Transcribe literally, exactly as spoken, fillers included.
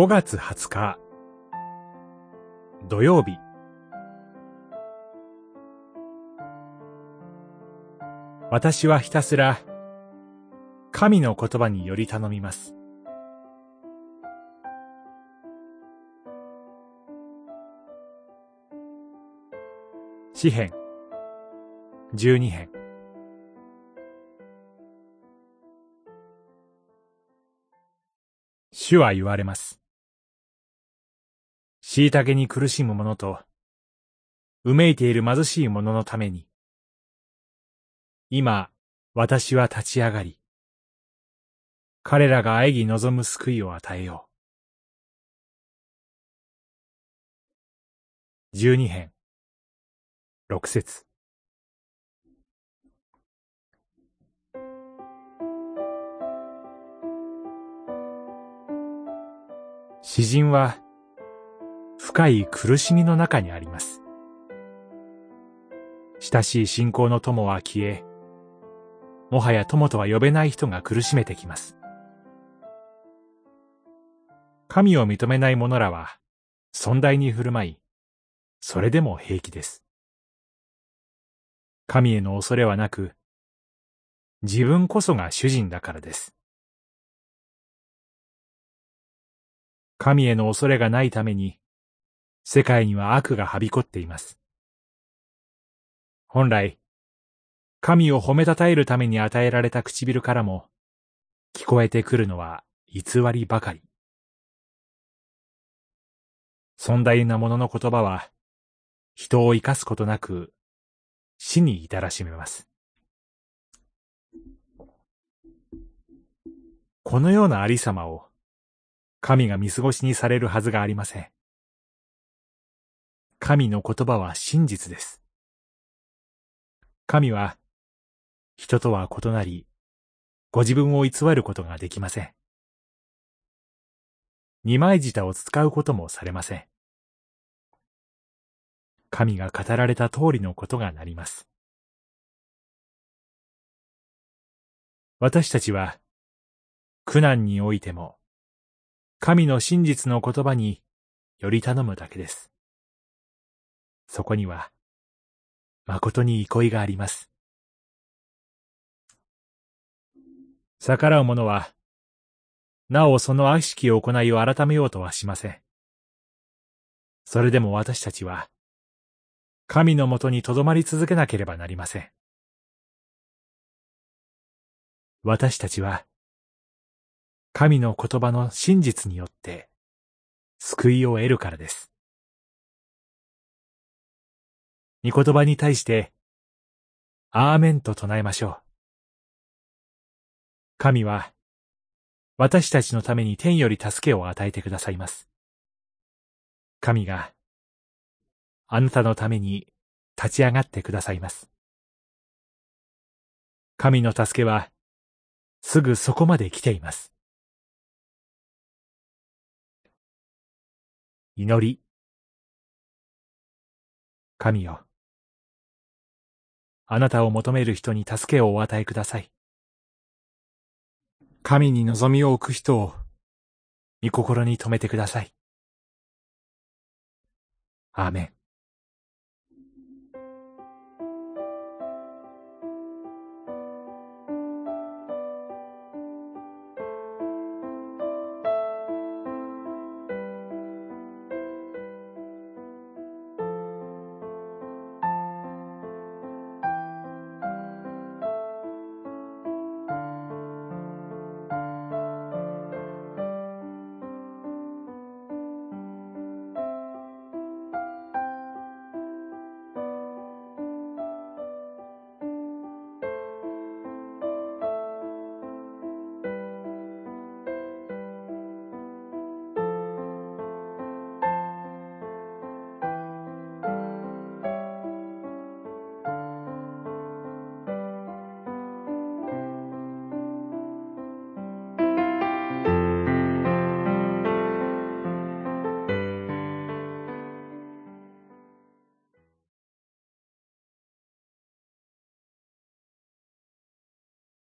ごがつはつか土曜日。私はひたすら神の言葉により頼みます。詩編じゅうにへん。主は言われます。虐げに苦しむ者と、うめいている貧しい者のために、今、私は立ち上がり、彼らが喘ぎ望む救いを与えよう。十二編、六節。詩人は深い苦しみの中にあります。親しい信仰の友は消え、もはや友とは呼べない人が苦しめてきます。神を認めない者らは尊大に振る舞い、それでも平気です。神への恐れはなく、自分こそが主人だからです。神への恐れがないために、世界には悪がはびこっています。本来、神を褒めたたえるために与えられた唇からも、聞こえてくるのは偽りばかり。尊大な者の言葉は、人を生かすことなく、死に至らしめます。このようなありさまを、神が見過ごしにされるはずがありません。神の言葉は真実です。神は、人とは異なり、ご自分を偽ることができません。二枚舌を使うこともされません。神が語られた通りのことがなります。私たちは、苦難においても、神の真実の言葉により頼むだけです。そこには、誠に憩いがあります。逆らう者は、なおその悪しき行いを改めようとはしません。それでも私たちは、神のもとに留まり続けなければなりません。私たちは、神の言葉の真実によって救いを得るからです。御言葉に対して、アーメンと唱えましょう。神は、私たちのために天より助けを与えてくださいます。神が、あなたのために立ち上がってくださいます。神の助けは、すぐそこまで来ています。祈り。神よ、あなたを求める人に助けをお与えください。神に望みを置く人を御心に留めてください。アーメン。